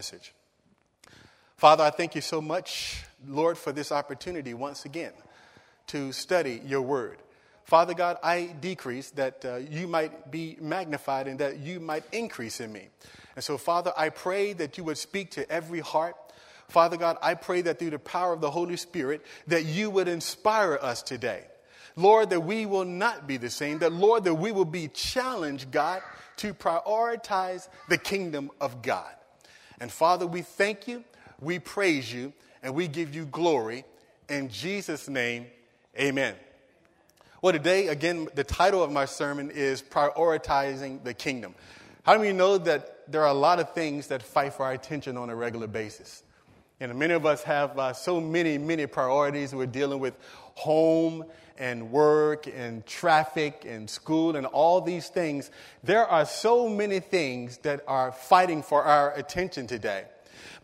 Message. Father, I thank you so much, Lord, for this opportunity once again to study your word. Father God, I decrease that you might be magnified and that you might increase in me. And so, Father, I pray that you would speak to every heart. Father God, I pray that through the power of the Holy Spirit that you would inspire us today. Lord, that we will not be the same, that, Lord, that we will be challenged, God, to prioritize the kingdom of God. And Father, we thank you, we praise you, and we give you glory. In Jesus' name, amen. Well, today, again, the title of my sermon is Prioritizing the Kingdom. How do we know that there are a lot of things that fight for our attention on a regular basis? And many of us have so many priorities. We're dealing with home and work and traffic and school and all these things. There are so many things that are fighting for our attention today.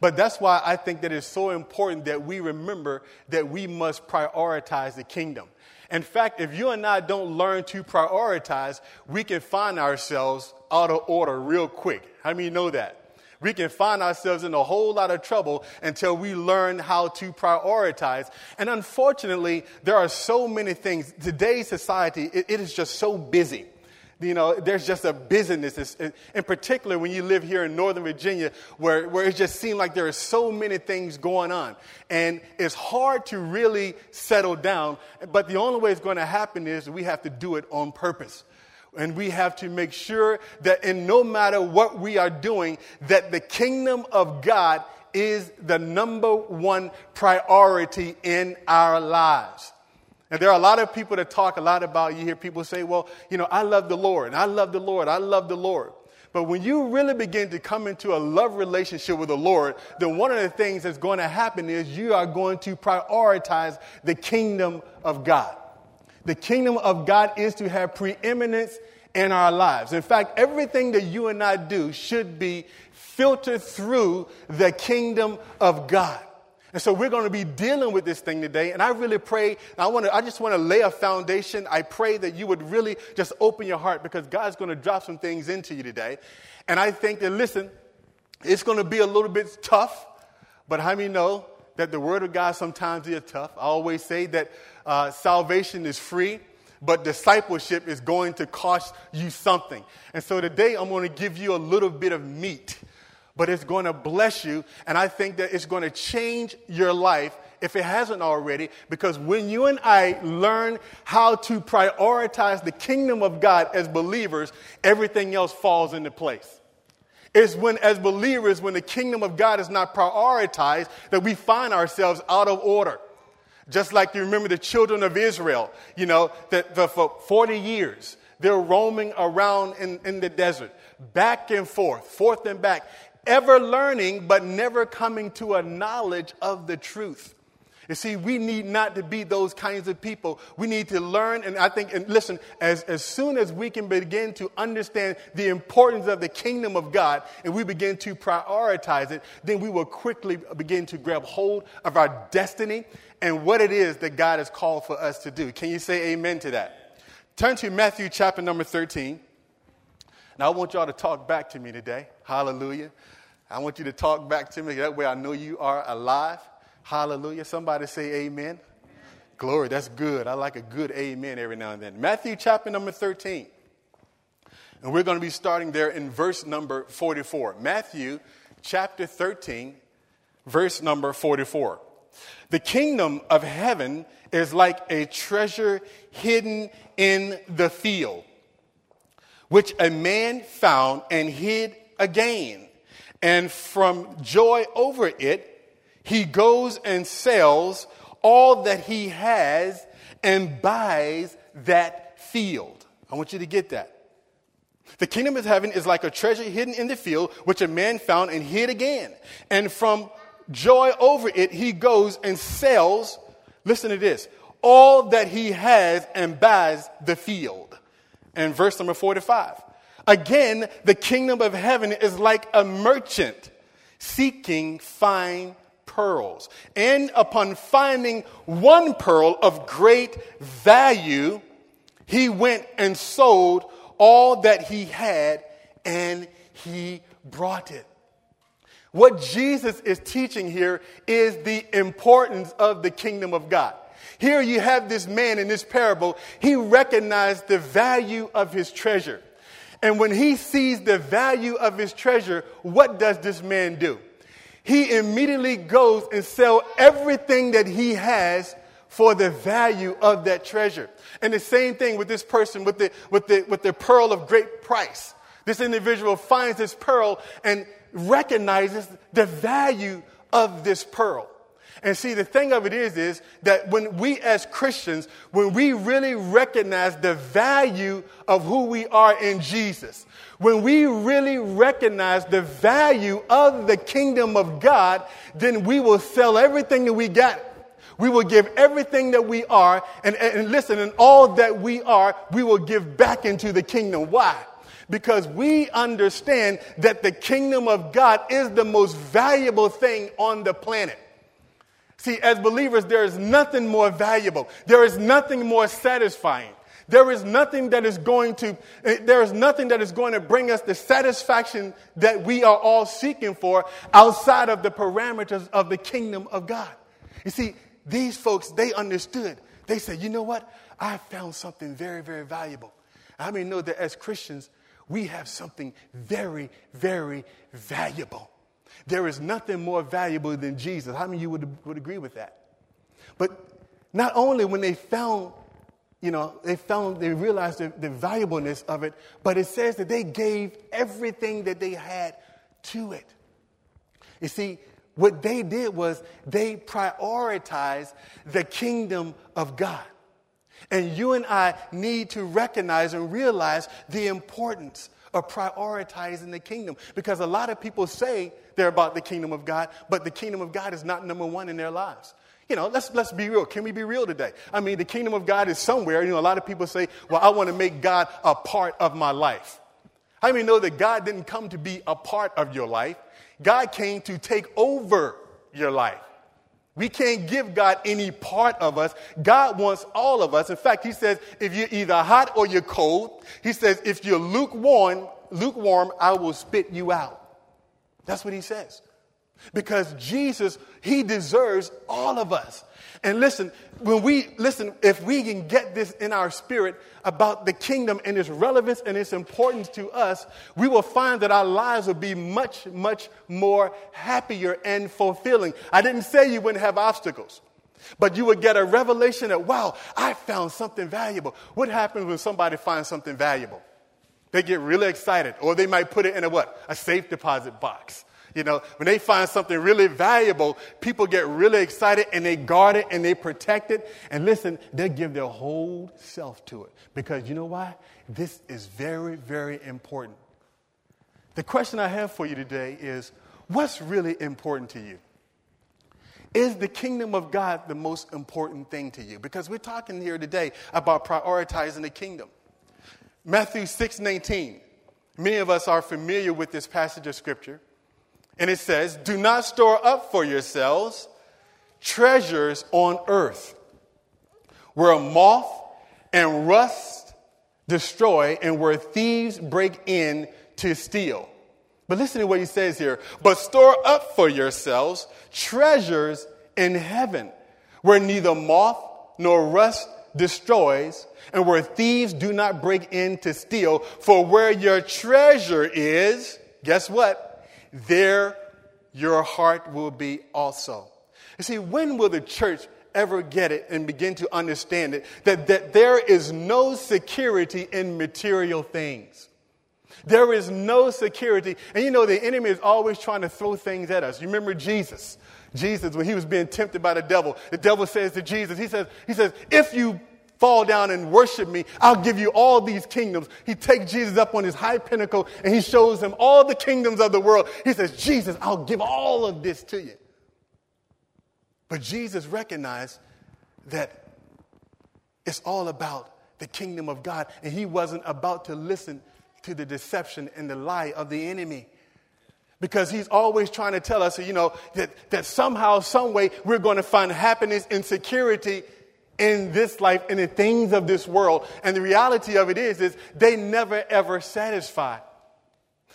But that's why I think that it's so important that we remember that we must prioritize the kingdom. In fact, if you and I don't learn to prioritize, we can find ourselves out of order real quick. How many know that? We can find ourselves in a whole lot of trouble until we learn how to prioritize. And unfortunately, there are so many things. Today's society, it is just so busy. You know, there's just a busyness. In particular, when you live here in Northern Virginia, where it just seems like there are so many things going on. And it's hard to really settle down. But the only way it's going to happen is we have to do it on purpose. And we have to make sure that in no matter what we are doing, that the kingdom of God is the number one priority in our lives. And there are a lot of people that talk a lot about, you hear people say, well, you know, I love the Lord, and I love the Lord, I love the Lord. But when you really begin to come into a love relationship with the Lord, then one of the things that's going to happen is you are going to prioritize the kingdom of God. The kingdom of God is to have preeminence in our lives. In fact, everything that you and I do should be filtered through the kingdom of God. And so we're going to be dealing with this thing today. And I really pray, I just want to lay a foundation. I pray that you would really just open your heart because God's going to drop some things into you today. And I think that, listen, it's going to be a little bit tough, but how many know that the word of God sometimes is tough? I always say that salvation is free, but discipleship is going to cost you something. And so today I'm going to give you a little bit of meat, but it's going to bless you. And I think that it's going to change your life if it hasn't already, because when you and I learn how to prioritize the kingdom of God as believers, everything else falls into place. It's when, as believers, when the kingdom of God is not prioritized, that we find ourselves out of order. Just like you remember the children of Israel, you know, that for 40 years, they're roaming around in the desert, back and forth and back, ever learning but never coming to a knowledge of the truth. You see, we need not to be those kinds of people. We need to learn, and I think, and listen, as soon as we can begin to understand the importance of the kingdom of God and we begin to prioritize it, then we will quickly begin to grab hold of our destiny and what it is that God has called for us to do. Can you say amen to that? Turn to Matthew chapter number 13. Now, I want y'all to talk back to me today. Hallelujah. I want you to talk back to me. That way I know you are alive. Hallelujah. Somebody say amen. Amen. Glory. That's good. I like a good amen every now and then. Matthew chapter number 13. And we're going to be starting there in verse number 44. Matthew chapter 13, verse number 44. The kingdom of heaven is like a treasure hidden in the field, which a man found and hid again. And from joy over it, he goes and sells all that he has and buys that field. I want you to get that. The kingdom of heaven is like a treasure hidden in the field, which a man found and hid again. And from joy over it, he goes and sells, listen to this, all that he has and buys the field. And verse number 45. Again, the kingdom of heaven is like a merchant seeking fine pearls, and upon finding one pearl of great value, he went and sold all that he had, and he brought it. What Jesus is teaching here is the importance of the kingdom of God. Here you have this man in this parable. He recognized the value of his treasure. And when he sees the value of his treasure, what does this man do? He immediately goes and sells everything that he has for the value of that treasure. And the same thing with this person with the pearl of great price. This individual finds this pearl and recognizes the value of this pearl. And see, the thing of it is that when we as Christians, when we really recognize the value of who we are in Jesus, when we really recognize the value of the kingdom of God, then we will sell everything that we got. We will give everything that we are. And listen, and all that we are, we will give back into the kingdom. Why? Because we understand that the kingdom of God is the most valuable thing on the planet. See, as believers, there is nothing more valuable. There is nothing more satisfying. There is nothing that is going to bring us the satisfaction that we are all seeking for outside of the parameters of the kingdom of God. You see, these folks, they understood. They said, you know what? I found something very, very valuable. I mean, know that as Christians, we have something very, very valuable. There is nothing more valuable than Jesus. How many of you would agree with that? But not only when they realized the valuableness of it, but it says that they gave everything that they had to it. You see, what they did was they prioritized the kingdom of God. And you and I need to recognize and realize the importance of prioritizing the kingdom. Because a lot of people say they're about the kingdom of God, but the kingdom of God is not number one in their lives. You know, let's be real. Can we be real today? I mean, the kingdom of God is somewhere. You know, a lot of people say, well, I want to make God a part of my life. How many know that God didn't come to be a part of your life? God came to take over your life. We can't give God any part of us. God wants all of us. In fact, he says, if you're either hot or you're cold, he says, if you're lukewarm, I will spit you out. That's what he says. Because Jesus, he deserves all of us. And listen, if we can get this in our spirit about the kingdom and its relevance and its importance to us, we will find that our lives will be much, much more happier and fulfilling. I didn't say you wouldn't have obstacles, but you would get a revelation that, wow, I found something valuable. What happens when somebody finds something valuable? They get really excited, or they might put it in a safe deposit box. You know, when they find something really valuable, people get really excited and they guard it and they protect it. And listen, they give their whole self to it. Because you know why? This is very, very important. The question I have for you today is, what's really important to you? Is the kingdom of God the most important thing to you? Because we're talking here today about prioritizing the kingdom. Matthew 6:19. Many of us are familiar with this passage of scripture. And it says, do not store up for yourselves treasures on earth, where moth and rust destroy and where thieves break in to steal. But listen to what he says here. But store up for yourselves treasures in heaven, where neither moth nor rust destroys and where thieves do not break in to steal. For where your treasure is, guess what? There your heart will be also. You see, when will the church ever get it and begin to understand it, that there is no security in material things? There is no security. And you know, the enemy is always trying to throw things at us. You remember Jesus. Jesus, when he was being tempted by the devil says to Jesus, he says, if you fall down and worship me, I'll give you all these kingdoms. He takes Jesus up on his high pinnacle and he shows him all the kingdoms of the world. He says, Jesus, I'll give all of this to you. But Jesus recognized that it's all about the kingdom of God, and he wasn't about to listen to the deception and the lie of the enemy. Because he's always trying to tell us, you know, that somehow, some way, we're going to find happiness and security in this life, in the things of this world. And the reality of it is they never, ever satisfy.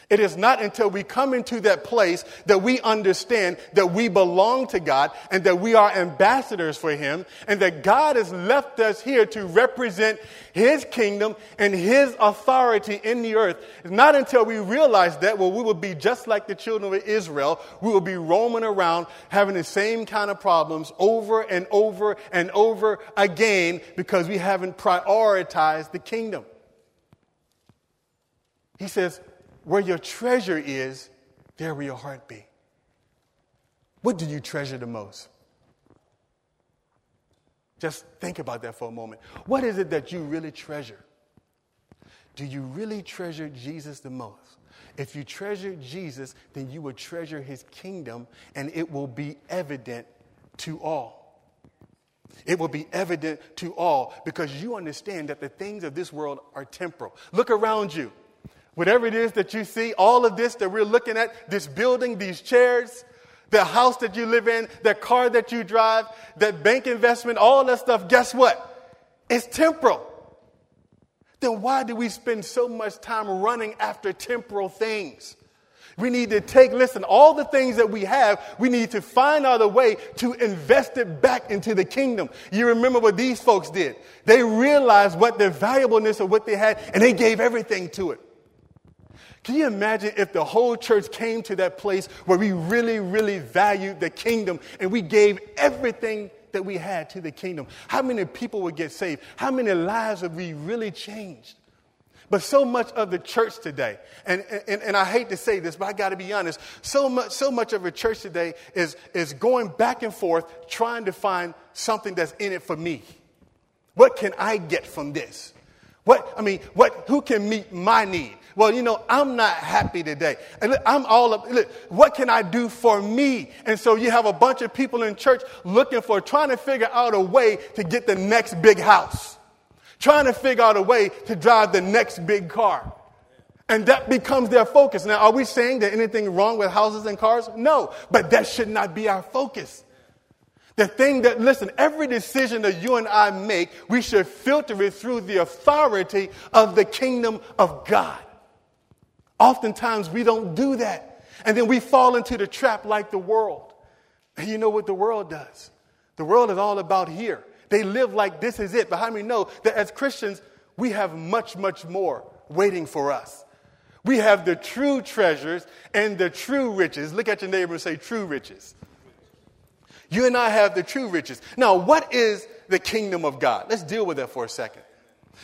It is not until we come into that place that we understand that we belong to God and that we are ambassadors for him and that God has left us here to represent his kingdom and his authority in the earth. It's not until we realize that we will be just like the children of Israel. We will be roaming around having the same kind of problems over and over and over again because we haven't prioritized the kingdom. He says, where your treasure is, there will your heart be. What do you treasure the most? Just think about that for a moment. What is it that you really treasure? Do you really treasure Jesus the most? If you treasure Jesus, then you will treasure his kingdom, and it will be evident to all. It will be evident to all because you understand that the things of this world are temporal. Look around you. Whatever it is that you see, all of this that we're looking at, this building, these chairs, the house that you live in, that car that you drive, that bank investment, all that stuff, guess what? It's temporal. Then why do we spend so much time running after temporal things? We need to all the things that we have, we need to find out a way to invest it back into the kingdom. You remember what these folks did. They realized what the valuableness of what they had, and they gave everything to it. Can you imagine if the whole church came to that place where we really, really valued the kingdom and we gave everything that we had to the kingdom? How many people would get saved? How many lives would be really changed? But so much of the church today, and I hate to say this, but I got to be honest, so much of a church today is going back and forth trying to find something that's in it for me. What can I get from this? Who can meet my need? Well, I'm not happy today. And what can I do for me? And so you have a bunch of people in church trying to figure out a way to get the next big house, trying to figure out a way to drive the next big car. And that becomes their focus. Now, are we saying that anything wrong with houses and cars? No, but that should not be our focus. The thing that, every decision that you and I make, we should filter it through the authority of the kingdom of God. Oftentimes we don't do that. And then we fall into the trap like the world. And you know what the world does? The world is all about here. They live like this is it. But how many know that as Christians, we have much, much more waiting for us? We have the true treasures and the true riches. Look at your neighbor and say, true riches. You and I have the true riches. Now, what is the kingdom of God? Let's deal with that for a second.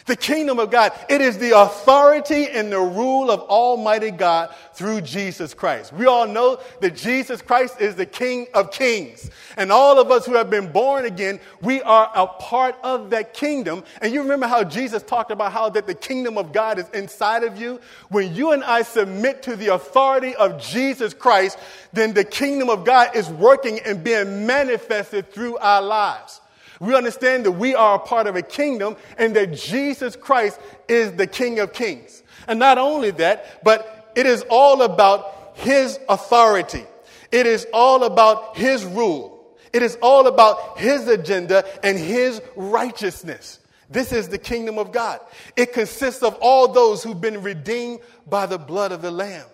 The kingdom of God, it is the authority and the rule of Almighty God through Jesus Christ. We all know that Jesus Christ is the King of Kings. And all of us who have been born again, we are a part of that kingdom. And you remember how Jesus talked about how that the kingdom of God is inside of you? When you and I submit to the authority of Jesus Christ, then the kingdom of God is working and being manifested through our lives. We understand that we are a part of a kingdom and that Jesus Christ is the King of Kings. And not only that, but it is all about his authority. It is all about his rule. It is all about his agenda and his righteousness. This is the kingdom of God. It consists of all those who've been redeemed by the blood of the Lamb.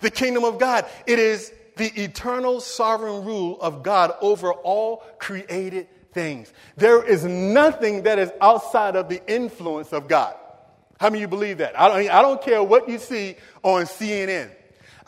The kingdom of God, it is the eternal sovereign rule of God over all created things. There is nothing that is outside of the influence of God. How many of you believe that? I don't care what you see on CNN.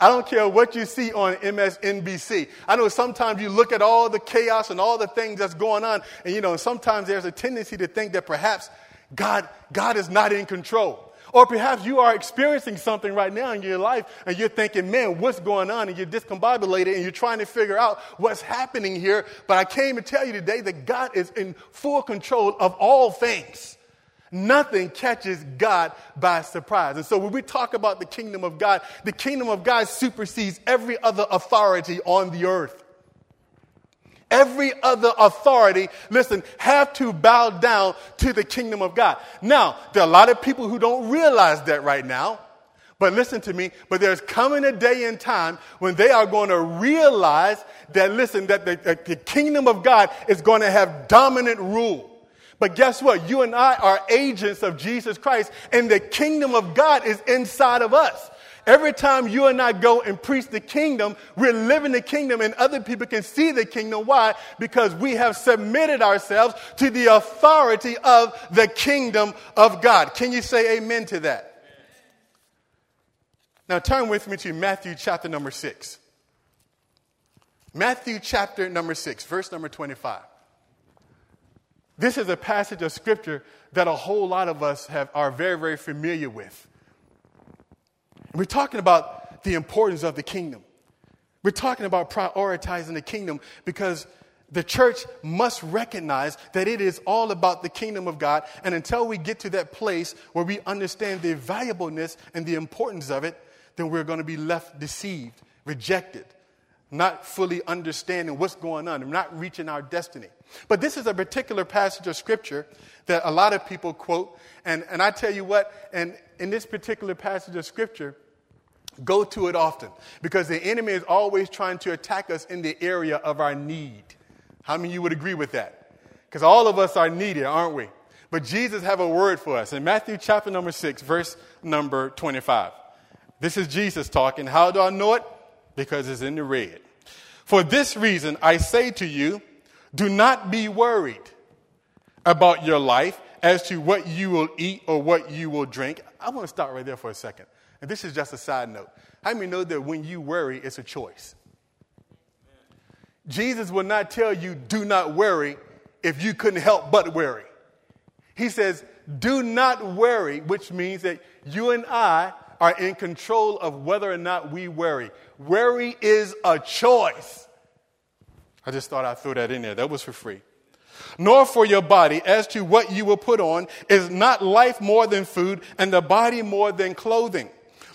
I don't care what you see on MSNBC. I know sometimes you look at all the chaos and all the things that's going on, and sometimes there's a tendency to think that perhaps God is not in control. Or perhaps you are experiencing something right now in your life and you're thinking, man, what's going on? And you're discombobulated and you're trying to figure out what's happening here. But I came to tell you today that God is in full control of all things. Nothing catches God by surprise. And so when we talk about the kingdom of God supersedes every other authority on the earth. Every other authority, have to bow down to the kingdom of God. Now, there are a lot of people who don't realize that right now, but but there's coming a day and time when they are going to realize that, the kingdom of God is going to have dominant rule. But guess what? You and I are agents of Jesus Christ, and the kingdom of God is inside of us. Every time you and I go and preach the kingdom, we're living the kingdom and other people can see the kingdom. Why? Because we have submitted ourselves to the authority of the kingdom of God. Can you say amen to that? Amen. Now turn with me to Matthew chapter number 6. Matthew chapter number 6, verse number 25. This is a passage of scripture that a whole lot of us are very, very familiar with. We're talking about the importance of the kingdom. We're talking about prioritizing the kingdom because the church must recognize that it is all about the kingdom of God. And until we get to that place where we understand the valuableness and the importance of it, then we're going to be left deceived, rejected, not fully understanding what's going on and not reaching our destiny. But this is a particular passage of scripture that a lot of people quote. And I tell you what, and in this particular passage of scripture, go to it often because the enemy is always trying to attack us in the area of our need. How many of you would agree with that? Because all of us are needy, aren't we? But Jesus have a word for us. In Matthew chapter number 6, verse number 25. This is Jesus talking. How do I know it? Because it's in the red. For this reason, I say to you, do not be worried about your life as to what you will eat or what you will drink. I want to stop right there for a second. And this is just a side note. How many know that when you worry, it's a choice? Jesus will not tell you, do not worry, if you couldn't help but worry. He says, do not worry, which means that you and I are in control of whether or not we worry. Worry is a choice. I just thought I'd throw that in there. That was for free. Nor for your body as to what you will put on. Is not life more than food and the body more than clothing?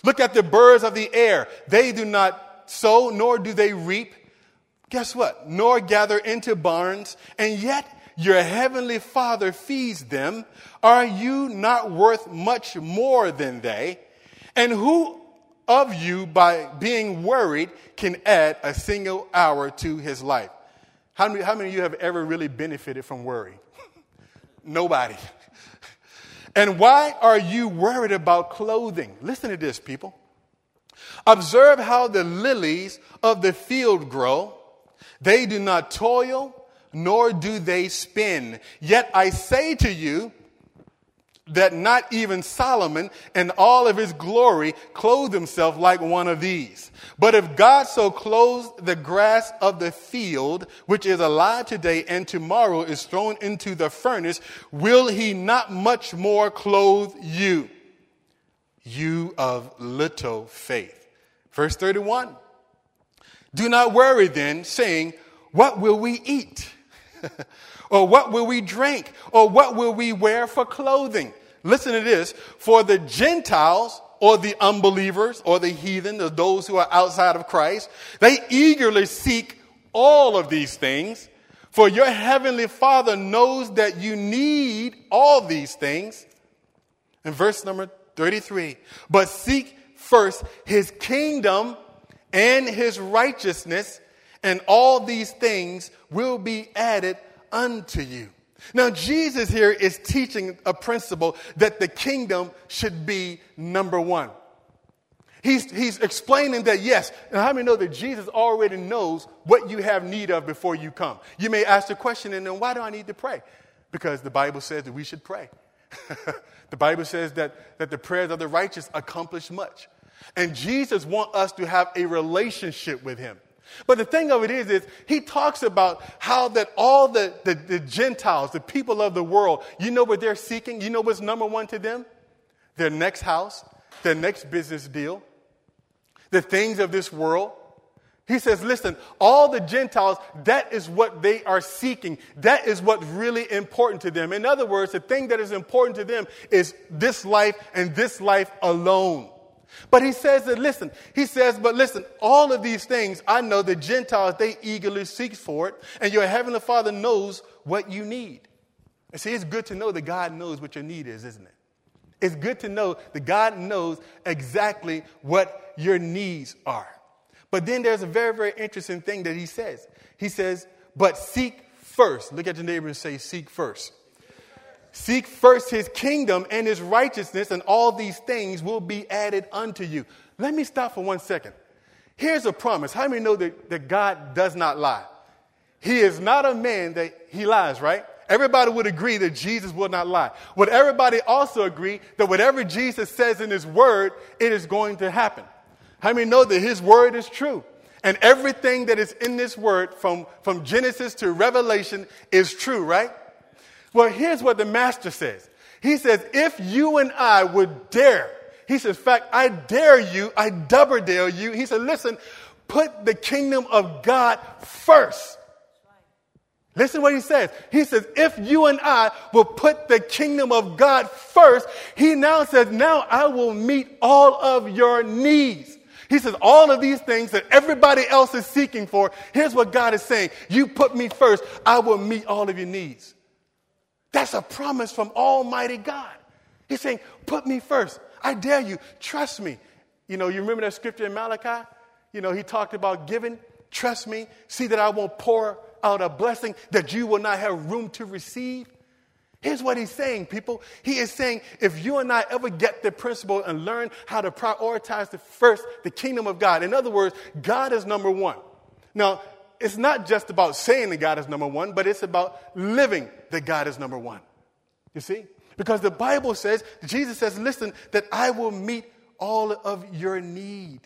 Look at the birds of the air. They do not sow, nor do they reap. Guess what? Nor gather into barns. And yet your heavenly Father feeds them. Are you not worth much more than they? And who of you, by being worried, can add a single hour to his life? How many of you have ever really benefited from worry? Nobody. And why are you worried about clothing? Listen to this, people. Observe how the lilies of the field grow. They do not toil, nor do they spin. Yet I say to you, that not even Solomon in all of his glory clothed himself like one of these. But if God so clothes the grass of the field, which is alive today and tomorrow is thrown into the furnace, will he not much more clothe you, you of little faith? Verse 31. Do not worry then, saying, what will we eat? Or what will we drink? Or what will we wear for clothing? Listen to this. For the Gentiles or the unbelievers or the heathen or those who are outside of Christ, they eagerly seek all of these things. For your heavenly Father knows that you need all these things. And verse number 33. But seek first his kingdom and his righteousness, and all these things will be added unto you. Now, Jesus here is teaching a principle that the kingdom should be number one. He's explaining that, yes, and how many know that Jesus already knows what you have need of before you come? You may ask the question, and then why do I need to pray? Because the Bible says that we should pray. The Bible says that the prayers of the righteous accomplish much. And Jesus wants us to have a relationship with him. But the thing of it is he talks about how that all the Gentiles, the people of the world, you know what they're seeking? You know what's number one to them? Their next house, their next business deal, the things of this world. He says, listen, all the Gentiles, that is what they are seeking. That is what's really important to them. In other words, the thing that is important to them is this life and this life alone. But he says that, listen, all of these things, I know the Gentiles, they eagerly seek for it. And your heavenly Father knows what you need. And see, it's good to know that God knows what your need is, isn't it? It's good to know that God knows exactly what your needs are. But then there's a very, very interesting thing that he says. He says, but seek first. Look at your neighbor and say, seek first. Seek first his kingdom and his righteousness, and all these things will be added unto you. Let me stop for 1 second. Here's a promise. How many know that God does not lie? He is not a man that he lies, right? Everybody would agree that Jesus will not lie. Would everybody also agree that whatever Jesus says in his word, it is going to happen? How many know that his word is true? And everything that is in this word from Genesis to Revelation is true, right? Well, here's what the master says. He says, if you and I would dare, he says, in fact, I dare you, I double dare you. He said, listen, put the kingdom of God first. Listen to what he says. He says, if you and I will put the kingdom of God first, he now says, now I will meet all of your needs. He says, all of these things that everybody else is seeking for, here's what God is saying. You put me first, I will meet all of your needs. That's a promise from Almighty God. He's saying, put me first. I dare you. Trust me. You know, you remember that scripture in Malachi? You know, he talked about giving. Trust me. See that I won't pour out a blessing that you will not have room to receive. Here's what he's saying, people. He is saying, if you and I ever get the principle and learn how to prioritize the kingdom of God. In other words, God is number one. Now, it's not just about saying that God is number one, but it's about living that God is number one. You see? Because the Bible says, Jesus says, listen, that I will meet all of your need.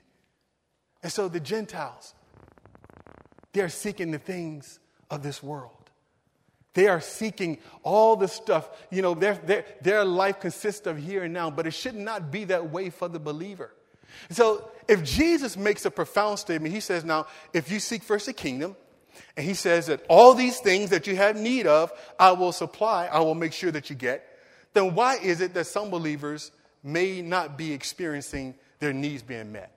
And so the Gentiles, they're seeking the things of this world. They are seeking all the stuff. You know, their life consists of here and now, but it should not be that way for the believer. So if Jesus makes a profound statement, he says, now, if you seek first the kingdom, and he says that all these things that you have need of, I will supply, I will make sure that you get, then why is it that some believers may not be experiencing their needs being met?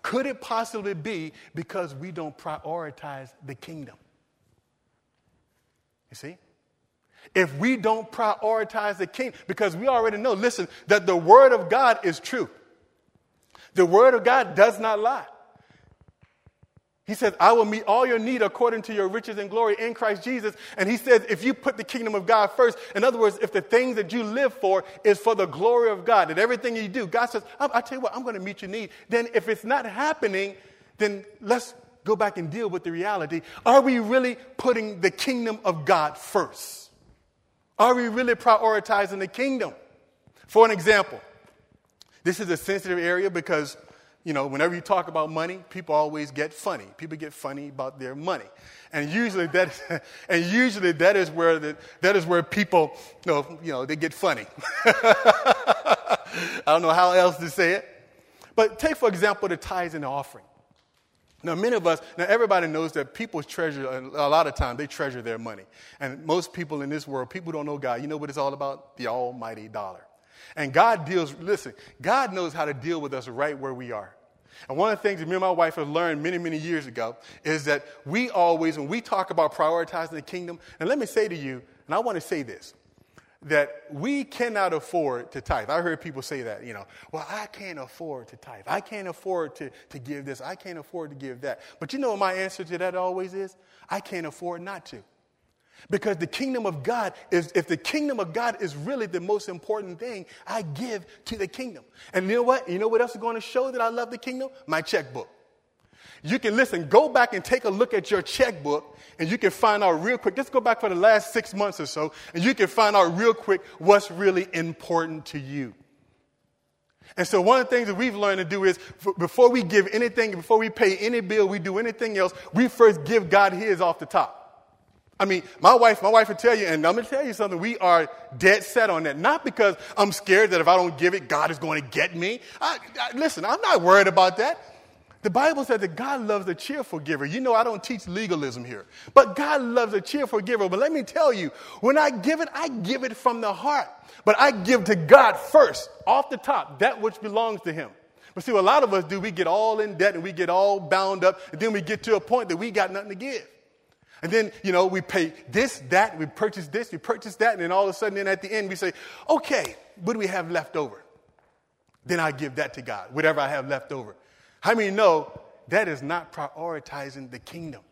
Could it possibly be because we don't prioritize the kingdom? You see? If we don't prioritize the kingdom, because we already know, listen, that the word of God is true. The word of God does not lie. He says, I will meet all your need according to your riches and glory in Christ Jesus. And he says, if you put the kingdom of God first, in other words, if the things that you live for is for the glory of God, that everything you do, God says, I tell you what, I'm going to meet your need. Then if it's not happening, then let's go back and deal with the reality. Are we really putting the kingdom of God first? Are we really prioritizing the kingdom? For an example, this is a sensitive area because, you know, whenever you talk about money, people always get funny. People get funny about their money. And usually that is where people, you know, they get funny. I don't know how else to say it. But take, for example, the tithes and the offering. Now, many of us, everybody knows that people treasure, a lot of times, they treasure their money. And most people in this world, people don't know God. You know what it's all about? The almighty dollar. And God deals, listen, God knows how to deal with us right where we are. And one of the things that me and my wife have learned many, many years ago is that we always, when we talk about prioritizing the kingdom, and let me say to you, and I want to say this, that we cannot afford to tithe. I heard people say that, you know, well, I can't afford to tithe. I can't afford to give this. I can't afford to give that. But you know what my answer to that always is? I can't afford not to. Because the kingdom of God is, if the kingdom of God is really the most important thing, I give to the kingdom. And you know what? You know what else is going to show that I love the kingdom? My checkbook. You can, listen, go back and take a look at your checkbook, and you can find out real quick. Just go back for the last 6 months or so, and you can find out real quick what's really important to you. And so one of the things that we've learned to do is before we give anything, before we pay any bill, we do anything else, we first give God his off the top. I mean, my wife will tell you, and I'm going to tell you something, we are dead set on that. Not because I'm scared that if I don't give it, God is going to get me. Listen, I'm not worried about that. The Bible says that God loves a cheerful giver. You know, I don't teach legalism here. But God loves a cheerful giver. But let me tell you, when I give it from the heart. But I give to God first, off the top, that which belongs to him. But see, what a lot of us do, we get all in debt and we get all bound up. And then we get to a point that we got nothing to give. And then, you know, we pay this, that, we purchase this, we purchase that, and then all of a sudden, then at the end, we say, okay, what do we have left over? Then I give that to God, whatever I have left over. How many know that is not prioritizing the kingdom?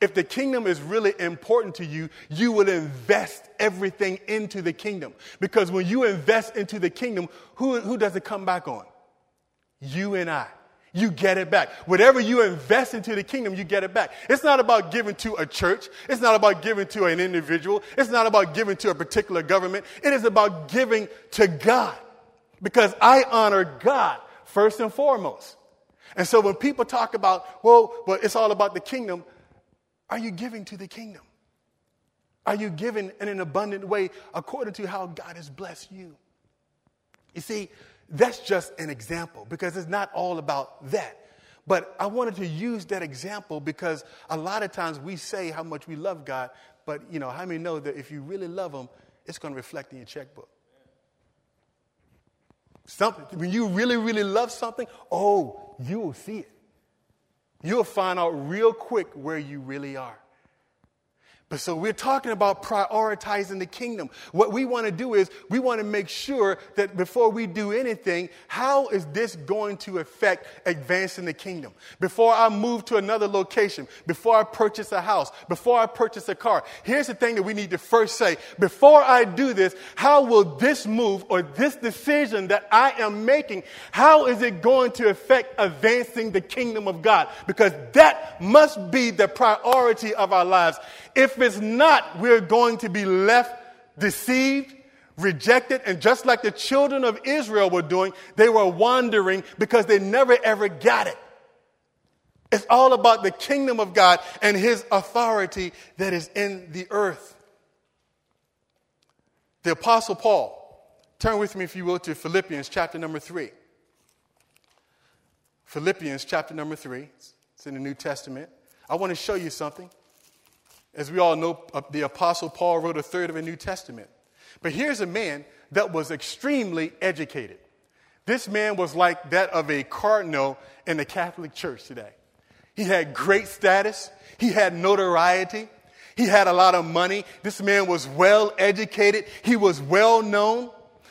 If the kingdom is really important to you, you will invest everything into the kingdom. Because when you invest into the kingdom, who does it come back on? You and I. You get it back. Whatever you invest into the kingdom, you get it back. It's not about giving to a church. It's not about giving to an individual. It's not about giving to a particular government. It is about giving to God, because I honor God first and foremost. And so when people talk about, well, but it's all about the kingdom, are you giving to the kingdom? Are you giving in an abundant way according to how God has blessed you? You see, that's just an example, because it's not all about that. But I wanted to use that example because a lot of times we say how much we love God, but, you know, how many know that if you really love him, it's going to reflect in your checkbook? Something. When you really, really love something, oh, you will see it. You'll find out real quick where you really are. But so we're talking about prioritizing the kingdom. What we want to do is we want to make sure that before we do anything, how is this going to affect advancing the kingdom? Before I move to another location, before I purchase a house, before I purchase a car, here's the thing that we need to first say. Before I do this, how will this move or this decision that I am making, how is it going to affect advancing the kingdom of God? Because that must be the priority of our lives. If it's not, we're going to be left deceived, rejected, and just like the children of Israel were doing, they were wandering because they never, ever got it. It's all about the kingdom of God and his authority that is in the earth. The Apostle Paul, turn with me, if you will, to Philippians chapter number 3. Philippians chapter number 3. It's in the New Testament. I want to show you something. As we all know, the Apostle Paul wrote a third of the New Testament. But here's a man that was extremely educated. This man was like that of a cardinal in the Catholic Church today. He had great status. He had notoriety. He had a lot of money. This man was well educated. He was well known.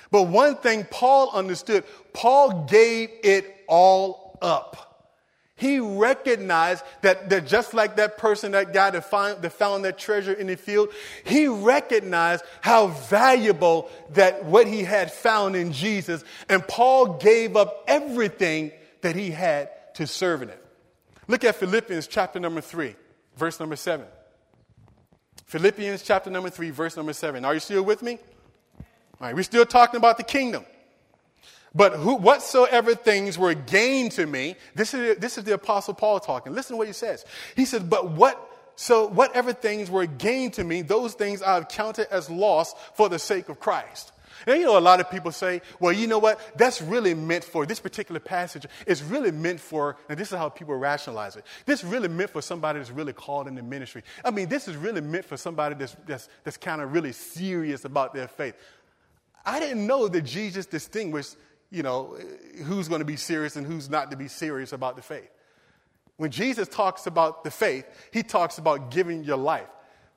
But one thing Paul understood, Paul gave it all up. He recognized that just like that person, that guy that found that treasure in the field, he recognized how valuable that what he had found in Jesus. And Paul gave up everything that he had to serving it. Look at Philippians chapter number 3, verse number 7. Philippians chapter number 3, verse number 7. Are you still with me? All right, we're still talking about the kingdom. But whatsoever things were gained to me, this is the Apostle Paul talking. Listen to what he says. He says, whatever things were gained to me, those things I have counted as loss for the sake of Christ. Now, you know, a lot of people say, well, you know what? That's really meant for, this particular passage is really meant for, and this is how people rationalize it. This really meant for somebody that's really called into ministry. I mean, this is really meant for somebody that's kind of really serious about their faith. I didn't know that Jesus distinguished, you know, who's going to be serious and who's not to be serious about the faith. When Jesus talks about the faith, he talks about giving your life.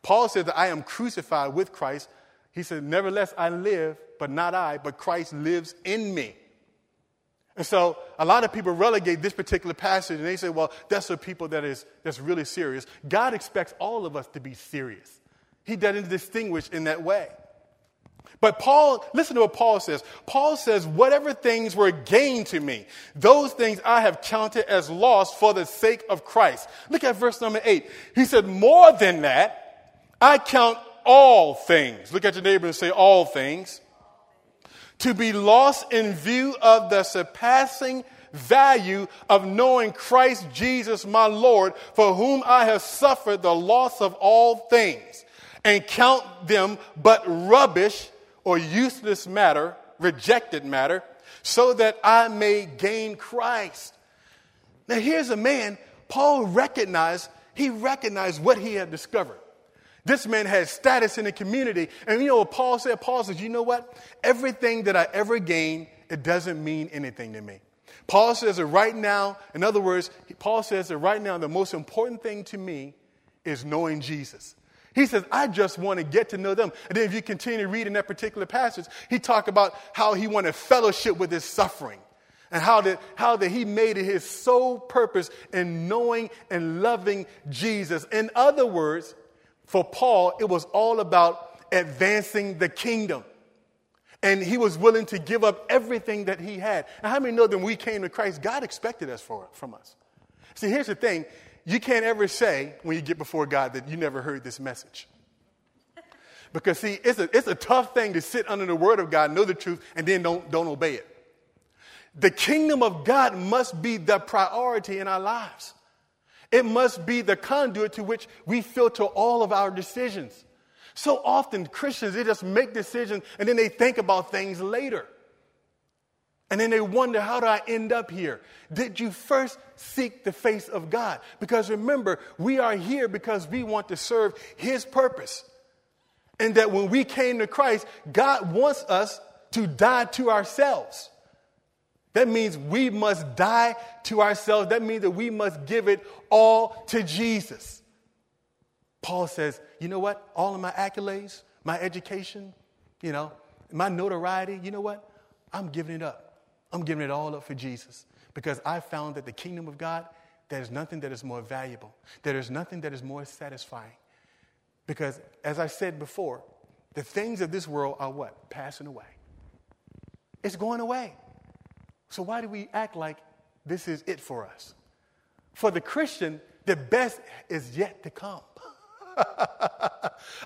Paul says that I am crucified with Christ. He said, nevertheless, I live, but not I, but Christ lives in me. And so a lot of people relegate this particular passage and they say, well, that's for people that's really serious. God expects all of us to be serious. He doesn't distinguish in that way. But Paul, listen to what Paul says. Paul says, whatever things were gained to me, those things I have counted as loss for the sake of Christ. Look at verse number 8. He said, more than that, I count all things. Look at your neighbor and say, all things. To be lost in view of the surpassing value of knowing Christ Jesus my Lord, for whom I have suffered the loss of all things, and count them but rubbish or useless matter, rejected matter, so that I may gain Christ. Now here's a man, Paul recognized what he had discovered. This man had status in the community. And you know what Paul said? Paul says, you know what? Everything that I ever gained, it doesn't mean anything to me. Paul says that right now, in other words, Paul says that right now the most important thing to me is knowing Jesus. He says, I just want to get to know them. And then if you continue to read in that particular passage, he talked about how he wanted fellowship with his suffering and how that he made it his sole purpose in knowing and loving Jesus. In other words, for Paul, it was all about advancing the kingdom. And he was willing to give up everything that he had. And how many know that when we came to Christ, God expected us from us? See, here's the thing. You can't ever say when you get before God that you never heard this message. Because, see, it's a tough thing to sit under the word of God, know the truth, and then don't obey it. The kingdom of God must be the priority in our lives. It must be the conduit to which we filter all of our decisions. So often Christians, they just make decisions and then they think about things later. And then they wonder, how do I end up here? Did you first seek the face of God? Because remember, we are here because we want to serve his purpose. And that when we came to Christ, God wants us to die to ourselves. That means we must die to ourselves. That means that we must give it all to Jesus. Paul says, you know what? All of my accolades, my education, my notoriety, you know what? I'm giving it up. I'm giving it all up for Jesus, because I found that the kingdom of God, there is nothing that is more valuable. There is nothing that is more satisfying. Because, as I said before, the things of this world are what? Passing away. It's going away. So why do we act like this is it for us? For the Christian, the best is yet to come.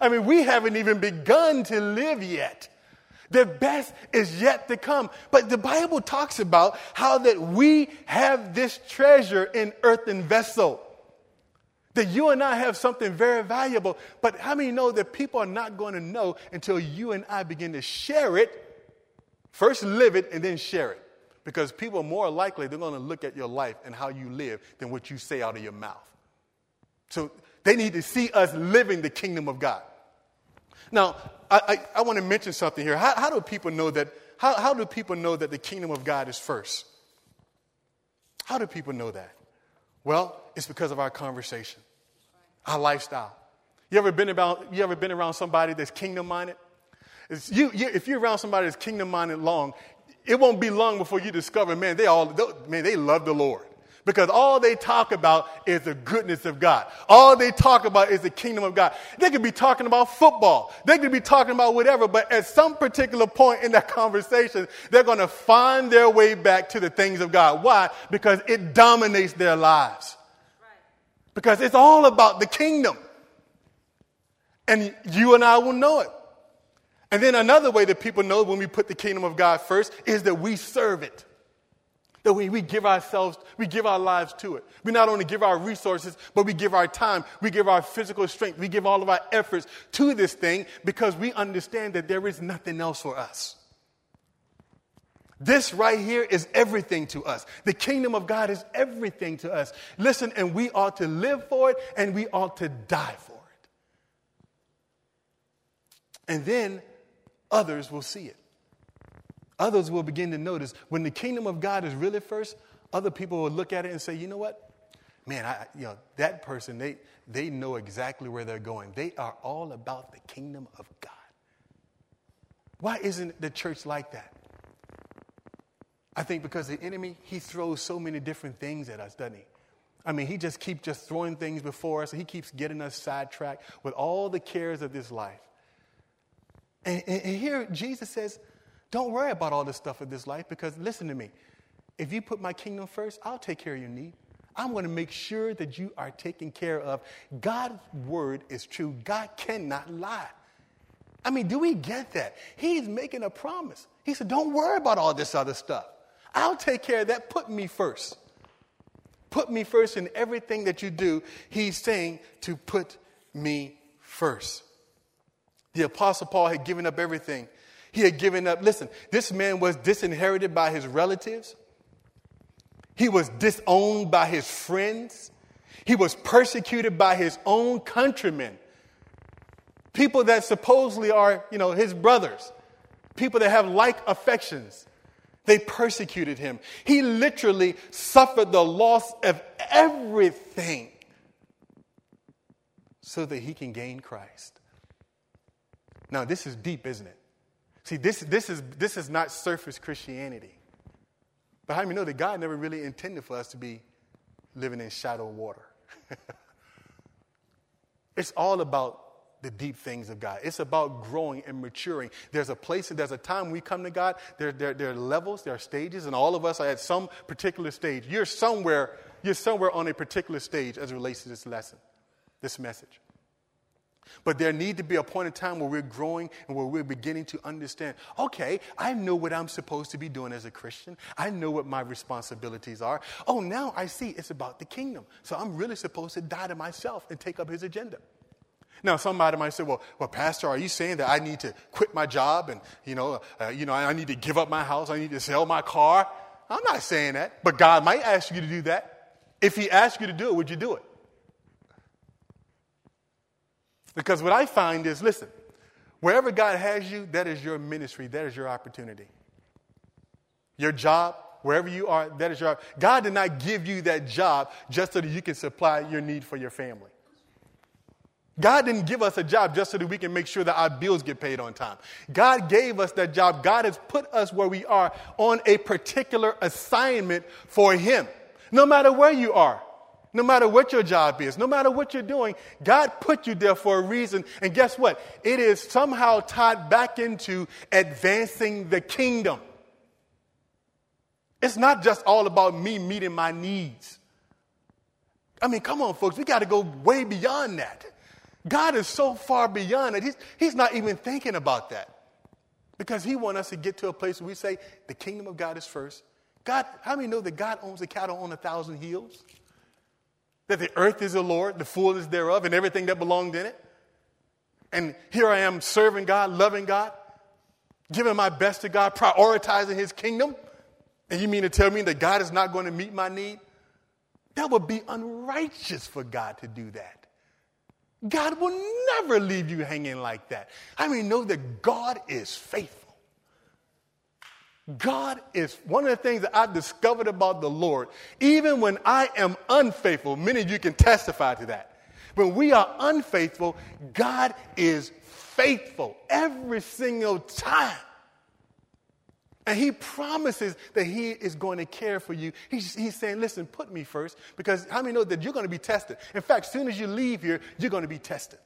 I mean, we haven't even begun to live yet. The best is yet to come. But the Bible talks about how that we have this treasure in earthen vessel. That you and I have something very valuable, but how many know that people are not going to know until you and I begin to share it? First live it and then share it. Because people are more likely, they're going to look at your life and how you live than what you say out of your mouth. So they need to see us living the kingdom of God. Now, I want to mention something here. How do people know that? How do people know that the kingdom of God is first? How do people know that? Well, it's because of our conversation, our lifestyle. You ever been around somebody that's kingdom-minded? If you're around somebody that's kingdom-minded long, it won't be long before you discover, man, they love the Lord. Because all they talk about is the goodness of God. All they talk about is the kingdom of God. They could be talking about football. They could be talking about whatever. But at some particular point in that conversation, they're going to find their way back to the things of God. Why? Because it dominates their lives. Right. Because it's all about the kingdom. And you and I will know it. And then another way that people know when we put the kingdom of God first is that we serve it. That we give our lives to it. We not only give our resources, but we give our time. We give our physical strength. We give all of our efforts to this thing because we understand that there is nothing else for us. This right here is everything to us. The kingdom of God is everything to us. Listen, and we ought to live for it and we ought to die for it. And then others will see it. Others will begin to notice when the kingdom of God is really first, other people will look at it and say, you know what? Man, that person, they know exactly where they're going. They are all about the kingdom of God. Why isn't the church like that? I think because the enemy, he throws so many different things at us, doesn't he? I mean, he just keeps throwing things before us. He keeps getting us sidetracked with all the cares of this life. And here Jesus says, don't worry about all this stuff of this life, because listen to me. If you put my kingdom first, I'll take care of your need. I'm going to make sure that you are taken care of. God's word is true. God cannot lie. I mean, do we get that? He's making a promise. He said, don't worry about all this other stuff. I'll take care of that. Put me first. Put me first in everything that you do. He's saying to put me first. The Apostle Paul had given up everything. He had given up. Listen, this man was disinherited by his relatives. He was disowned by his friends. He was persecuted by his own countrymen. People that supposedly are, his brothers. People that have like affections. They persecuted him. He literally suffered the loss of everything so that he can gain Christ. Now, this is deep, isn't it? See, this is not surface Christianity. But how do you know that God never really intended for us to be living in shallow water? It's all about the deep things of God. It's about growing and maturing. There's a place, there's a time we come to God. There are levels, there are stages, and all of us are at some particular stage. You're somewhere on a particular stage as it relates to this lesson, this message. But there need to be a point in time where we're growing and where we're beginning to understand, okay, I know what I'm supposed to be doing as a Christian. I know what my responsibilities are. Oh, now I see it's about the kingdom. So I'm really supposed to die to myself and take up his agenda. Now, somebody might say, well, Pastor, are you saying that I need to quit my job and, I need to give up my house. I need to sell my car. I'm not saying that. But God might ask you to do that. If he asked you to do it, would you do it? Because what I find is, listen, wherever God has you, that is your ministry. That is your opportunity. Your job, wherever you are, that is your. God did not give you that job just so that you can supply your need for your family. God didn't give us a job just so that we can make sure that our bills get paid on time. God gave us that job. God has put us where we are on a particular assignment for him. No matter where you are. No matter what your job is, no matter what you're doing, God put you there for a reason. And guess what? It is somehow tied back into advancing the kingdom. It's not just all about me meeting my needs. I mean, come on, folks. We got to go way beyond that. God is so far beyond it. He's not even thinking about that because he wants us to get to a place where we say the kingdom of God is first. God, how many know that God owns the cattle on 1,000 hills? That the earth is the Lord, the fullness thereof, and everything that belonged in it. And here I am serving God, loving God, giving my best to God, prioritizing his kingdom. And you mean to tell me that God is not going to meet my need? That would be unrighteous for God to do that. God will never leave you hanging like that. I mean, know that God is faithful. God is one of the things that I discovered about the Lord. Even when I am unfaithful, many of you can testify to that. When we are unfaithful, God is faithful every single time. And he promises that he is going to care for you. He's saying, listen, put me first, because how many know that you're going to be tested? In fact, as soon as you leave here, you're going to be tested.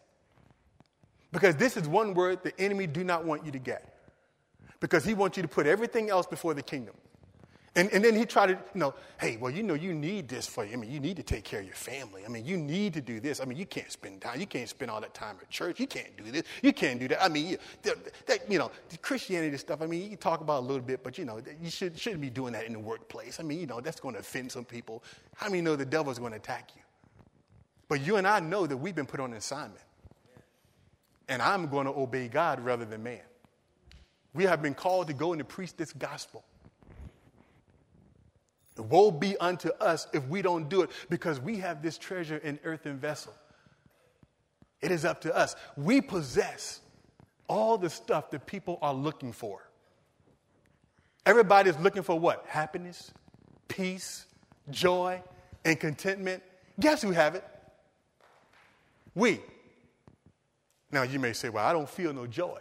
Because this is one word the enemy do not want you to get. Because he wants you to put everything else before the kingdom. And then he tried to, hey, well, you need this for you. I mean, you need to take care of your family. I mean, you need to do this. I mean, you can't spend time. You can't spend all that time at church. You can't do this. You can't do that. I mean, the Christianity stuff, I mean, you can talk about a little bit, but, you shouldn't be doing that in the workplace. I mean, that's going to offend some people. How many know the devil's going to attack you? But you and I know that we've been put on an assignment. And I'm going to obey God rather than man. We have been called to go and to preach this gospel. Woe be unto us if we don't do it, because we have this treasure in earthen vessel. It is up to us. We possess all the stuff that people are looking for. Everybody's looking for what? Happiness, peace, joy, and contentment. Guess who have it? We. Now you may say, well, I don't feel no joy.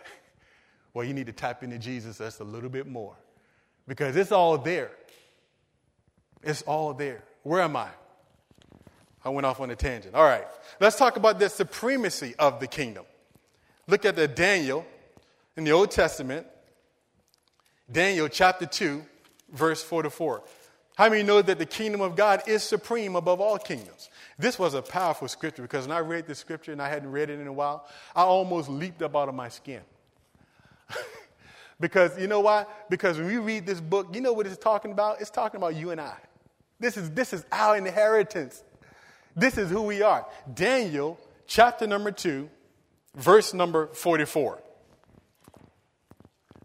Well, you need to type into Jesus just a little bit more, because it's all there. It's all there. Where am I? I went off on a tangent. All right. Let's talk about the supremacy of the kingdom. Look at Daniel in the Old Testament. Daniel chapter 2, verse 4-4. How many know that the kingdom of God is supreme above all kingdoms? This was a powerful scripture, because when I read this scripture, and I hadn't read it in a while, I almost leaped up out of my skin. Because you know why? Because when we read this book, you know what it's talking about? It's talking about you and I. This is our inheritance. This is who we are. Daniel chapter number 2, verse number 44.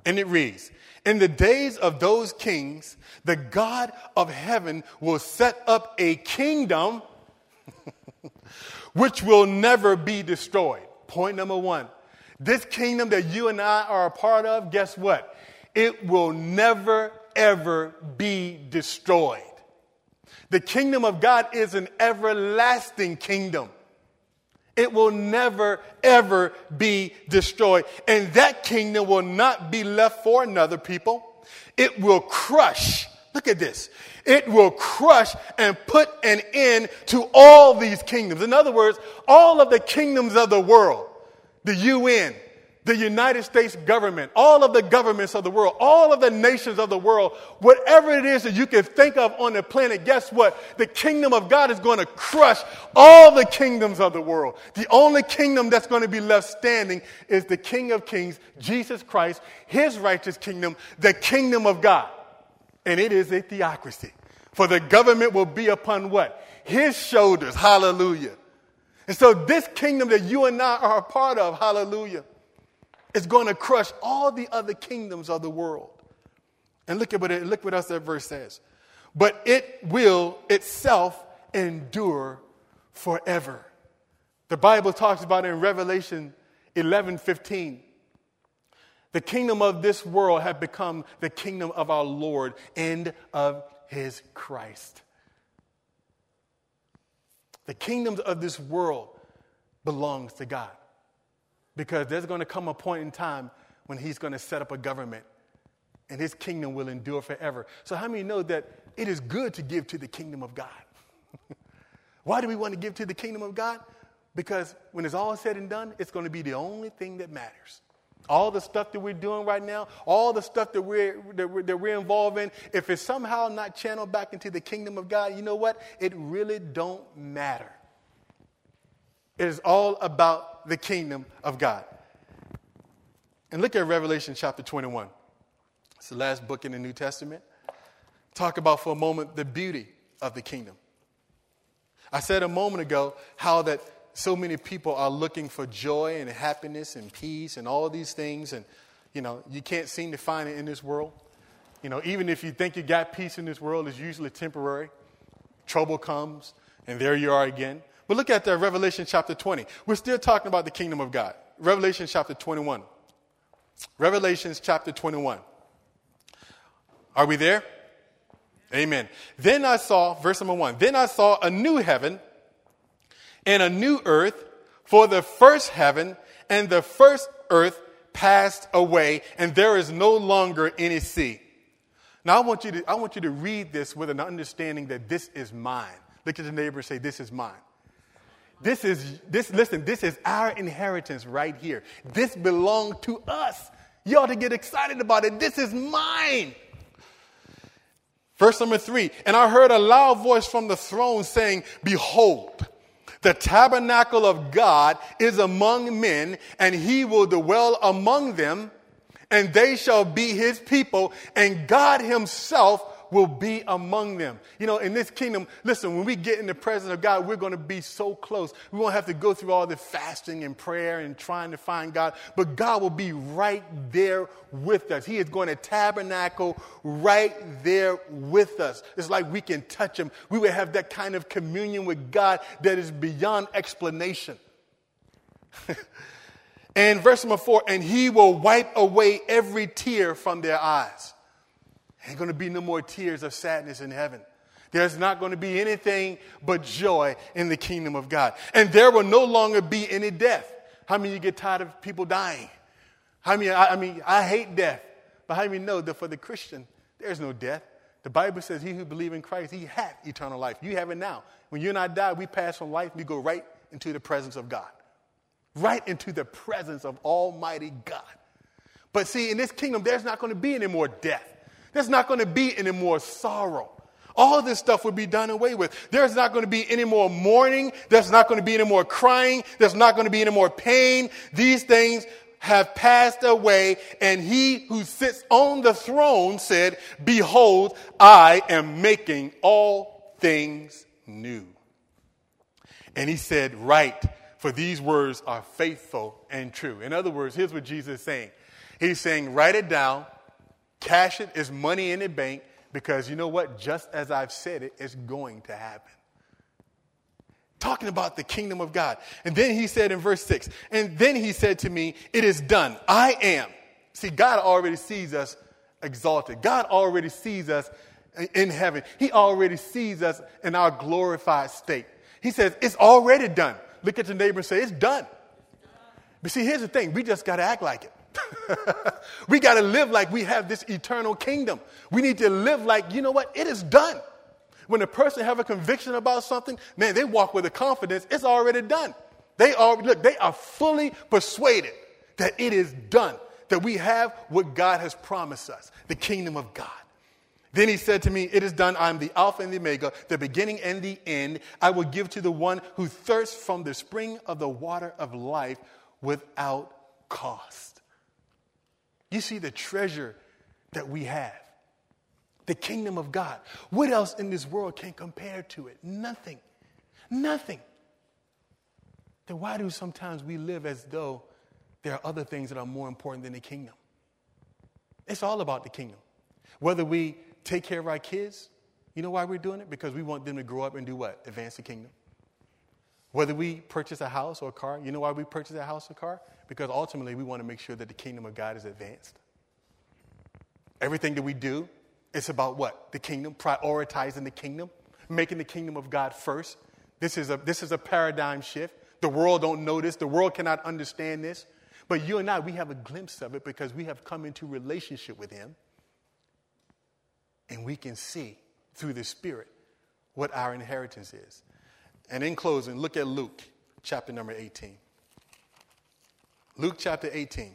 And it reads, "In the days of those kings, the God of heaven will set up a kingdom which will never be destroyed." Point number one. This kingdom that you and I are a part of, guess what? It will never, ever be destroyed. The kingdom of God is an everlasting kingdom. It will never, ever be destroyed. And that kingdom will not be left for another people. It will crush. Look at this. It will crush and put an end to all these kingdoms. In other words, all of the kingdoms of the world. the UN, the United States government, all of the governments of the world, all of the nations of the world, whatever it is that you can think of on the planet, guess what? The kingdom of God is going to crush all the kingdoms of the world. The only kingdom that's going to be left standing is the King of Kings, Jesus Christ, his righteous kingdom, the kingdom of God. And it is a theocracy. For the government will be upon what? His shoulders. Hallelujah. And so this kingdom that you and I are a part of, hallelujah, is going to crush all the other kingdoms of the world. And look what else that verse says. But it will itself endure forever. The Bible talks about in Revelation 11:15. The kingdom of this world have become the kingdom of our Lord and of his Christ. The kingdoms of this world belongs to God, because there's going to come a point in time when he's going to set up a government and his kingdom will endure forever. So how many know that it is good to give to the kingdom of God? Why do we want to give to the kingdom of God? Because when it's all said and done, it's going to be the only thing that matters. All the stuff that we're doing right now, all the stuff that we're involved in, if it's somehow not channeled back into the kingdom of God, you know what? It really don't matter. It is all about the kingdom of God. And look at Revelation chapter 21. It's the last book in the New Testament. Talk about for a moment the beauty of the kingdom. I said a moment ago how that so many people are looking for joy and happiness and peace and all these things. And, you know, you can't seem to find it in this world. You know, even if you think you got peace in this world, it's usually temporary. Trouble comes, and there you are again. But look at that Revelation chapter 20. We're still talking about the kingdom of God. Revelation chapter 21. Revelations chapter 21. Are we there? Amen. Then I saw, verse number 1, then I saw a new heaven and a new earth, for the first heaven and the first earth passed away, and there is no longer any sea. Now I want you to read this with an understanding that this is mine. Look at your neighbor and say, this is mine. This is our inheritance right here. This belongs to us. You ought to get excited about it. This is mine. Verse number 3, and I heard a loud voice from the throne saying, behold, the tabernacle of God is among men, and he will dwell among them, and they shall be his people, and God himself will be among them. You know, in this kingdom, listen, when we get in the presence of God, we're going to be so close. We won't have to go through all the fasting and prayer and trying to find God, but God will be right there with us. He is going to tabernacle right there with us. It's like we can touch him. We will have that kind of communion with God that is beyond explanation. And verse number 4, and he will wipe away every tear from their eyes. Ain't going to be no more tears of sadness in heaven. There's not going to be anything but joy in the kingdom of God. And there will no longer be any death. How many of you get tired of people dying? I hate death. But how many know that for the Christian, there's no death? The Bible says he who believes in Christ, he hath eternal life. You have it now. When you and I die, we pass from life, we go right into the presence of God. Right into the presence of Almighty God. But see, in this kingdom, there's not going to be any more death. There's not going to be any more sorrow. All this stuff will be done away with. There's not going to be any more mourning. There's not going to be any more crying. There's not going to be any more pain. These things have passed away. And he who sits on the throne said, behold, I am making all things new. And he said, write, for these words are faithful and true. In other words, here's what Jesus is saying. He's saying, write it down. Cash it as money in the bank, because you know what? Just as I've said it, it's going to happen. Talking about the kingdom of God. And then he said in verse 6, and then he said to me, it is done. I am. See, God already sees us exalted. God already sees us in heaven. He already sees us in our glorified state. He says, it's already done. Look at your neighbor and say, it's done. But see, here's the thing. We just got to act like it. We got to live like we have this eternal kingdom. We need to live like, you know what? It is done. When a person have a conviction about something, man, they walk with a confidence. It's already done. They are fully persuaded that it is done, that we have what God has promised us, the kingdom of God. Then he said to me, it is done. I am the Alpha and the Omega, the beginning and the end. I will give to the one who thirsts from the spring of the water of life without cost. You see the treasure that we have, the kingdom of God. What else in this world can compare to it? Nothing. Nothing. Then why do sometimes we live as though there are other things that are more important than the kingdom? It's all about the kingdom. Whether we take care of our kids, you know why we're doing it? Because we want them to grow up and do what? Advance the kingdom. Whether we purchase a house or a car, you know why we purchase a house or a car? Because ultimately we want to make sure that the kingdom of God is advanced. Everything that we do, it's about what? The kingdom, prioritizing the kingdom, making the kingdom of God first. This is a paradigm shift. The world don't know this. The world cannot understand this. But you and I, we have a glimpse of it because we have come into relationship with him. And we can see through the Spirit what our inheritance is. And in closing, look at Luke chapter number 18. Luke chapter 18.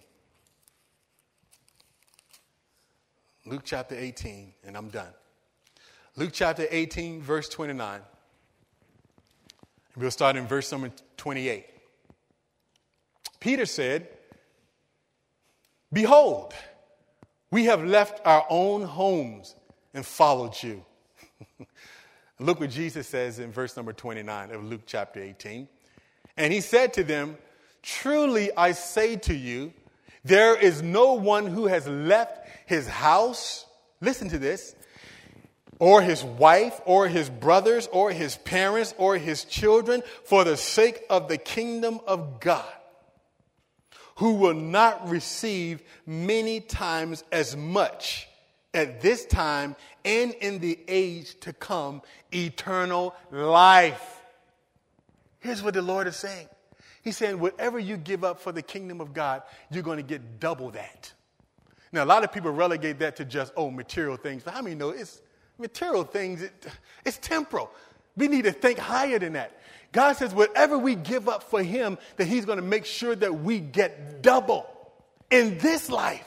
Luke chapter 18, and I'm done. Luke chapter 18, verse 29. We'll start in verse number 28. Peter said, behold, we have left our own homes and followed you. Look what Jesus says in verse number 29 of Luke chapter 18. And he said to them, truly I say to you, there is no one who has left his house, listen to this, or his wife, or his brothers, or his parents, or his children, for the sake of the kingdom of God, who will not receive many times as much at this time and in the age to come, eternal life. Here's what the Lord is saying. He's saying, whatever you give up for the kingdom of God, you're going to get double that. Now, a lot of people relegate that to just, material things. But how many know it's material things? It's temporal. We need to think higher than that. God says whatever we give up for him, that he's going to make sure that we get double in this life.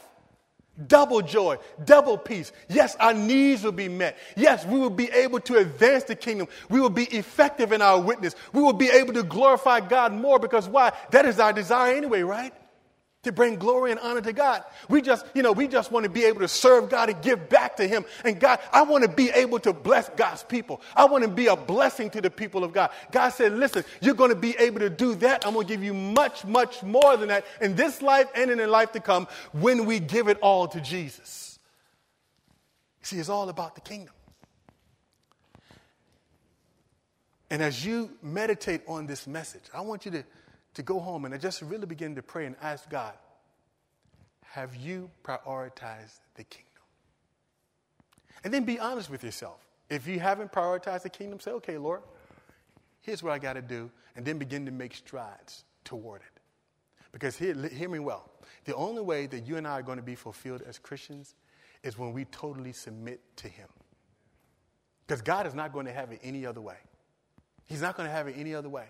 Double joy, double peace. Yes, our needs will be met. Yes, we will be able to advance the kingdom. We will be effective in our witness. We will be able to glorify God more because why? That is our desire anyway, right? To bring glory and honor to God. We just want to be able to serve God and give back to him. And God, I want to be able to bless God's people. I want to be a blessing to the people of God. God said, listen, you're going to be able to do that. I'm going to give you much, much more than that in this life and in the life to come when we give it all to Jesus. See, it's all about the kingdom. And as you meditate on this message, I want you to go home and I just really begin to pray and ask God, have you prioritized the kingdom? And then be honest with yourself. If you haven't prioritized the kingdom, say, okay, Lord, here's what I got to do. And then begin to make strides toward it. Because hear me well. The only way that you and I are going to be fulfilled as Christians is when we totally submit to him. Because God is not going to have it any other way. He's not going to have it any other way.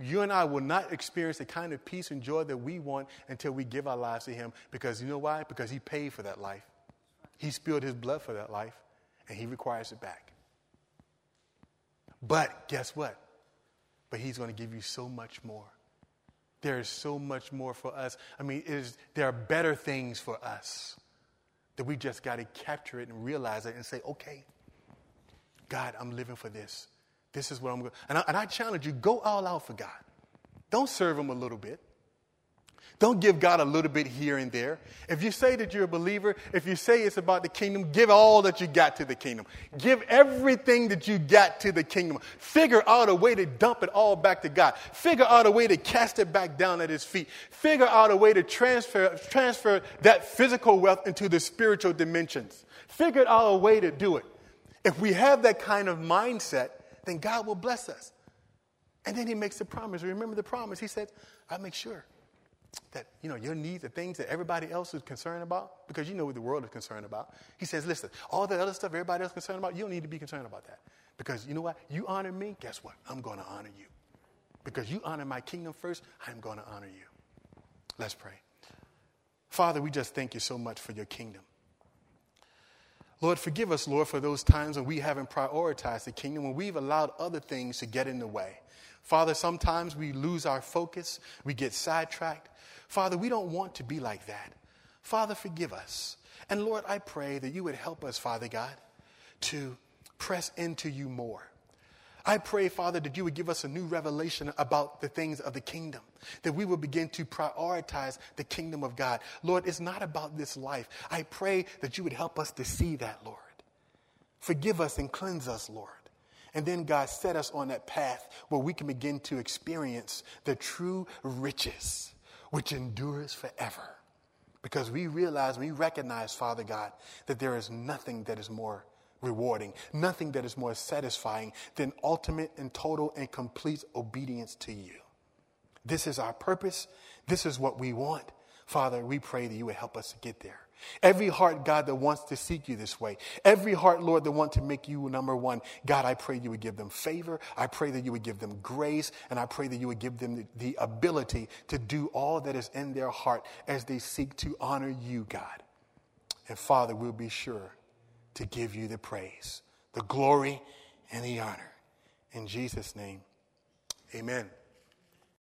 You and I will not experience the kind of peace and joy that we want until we give our lives to him. Because you know why? Because he paid for that life. He spilled his blood for that life, and he requires it back. But guess what? But he's going to give you so much more. There is so much more for us. There are better things for us that we just got to capture it and realize it and say, okay, God, I'm living for this. This is what I'm going to do. And I challenge you, go all out for God. Don't serve him a little bit. Don't give God a little bit here and there. If you say that you're a believer, if you say it's about the kingdom, give all that you got to the kingdom. Give everything that you got to the kingdom. Figure out a way to dump it all back to God. Figure out a way to cast it back down at his feet. Figure out a way to transfer that physical wealth into the spiritual dimensions. Figure out a way to do it. If we have that kind of mindset, then God will bless us. And then he makes the promise. Remember the promise. He said, I'll make sure that, your needs, the things that everybody else is concerned about, because you know what the world is concerned about. He says, listen, all that other stuff everybody else is concerned about, you don't need to be concerned about that. Because you know what? You honor me, guess what? I'm going to honor you. Because you honor my kingdom first, I'm going to honor you. Let's pray. Father, we just thank you so much for your kingdom. Lord, forgive us, Lord, for those times when we haven't prioritized the kingdom, when we've allowed other things to get in the way. Father, sometimes we lose our focus. We get sidetracked. Father, we don't want to be like that. Father, forgive us. And Lord, I pray that you would help us, Father God, to press into you more. I pray, Father, that you would give us a new revelation about the things of the kingdom, that we will begin to prioritize the kingdom of God. Lord, it's not about this life. I pray that you would help us to see that, Lord. Forgive us and cleanse us, Lord. And then, God, set us on that path where we can begin to experience the true riches, which endures forever. Because we realize, we recognize, Father God, that there is nothing that is more rewarding, nothing that is more satisfying than ultimate and total and complete obedience to you. This is our purpose. This is what we want. Father, we pray that you would help us to get there. Every heart, God, that wants to seek you this way, every heart, Lord, that wants to make you number one, God, I pray you would give them favor. I pray that you would give them grace, and I pray that you would give them the ability to do all that is in their heart as they seek to honor you, God. And Father, we'll be sure to give you the praise, the glory, and the honor. In Jesus' name, amen.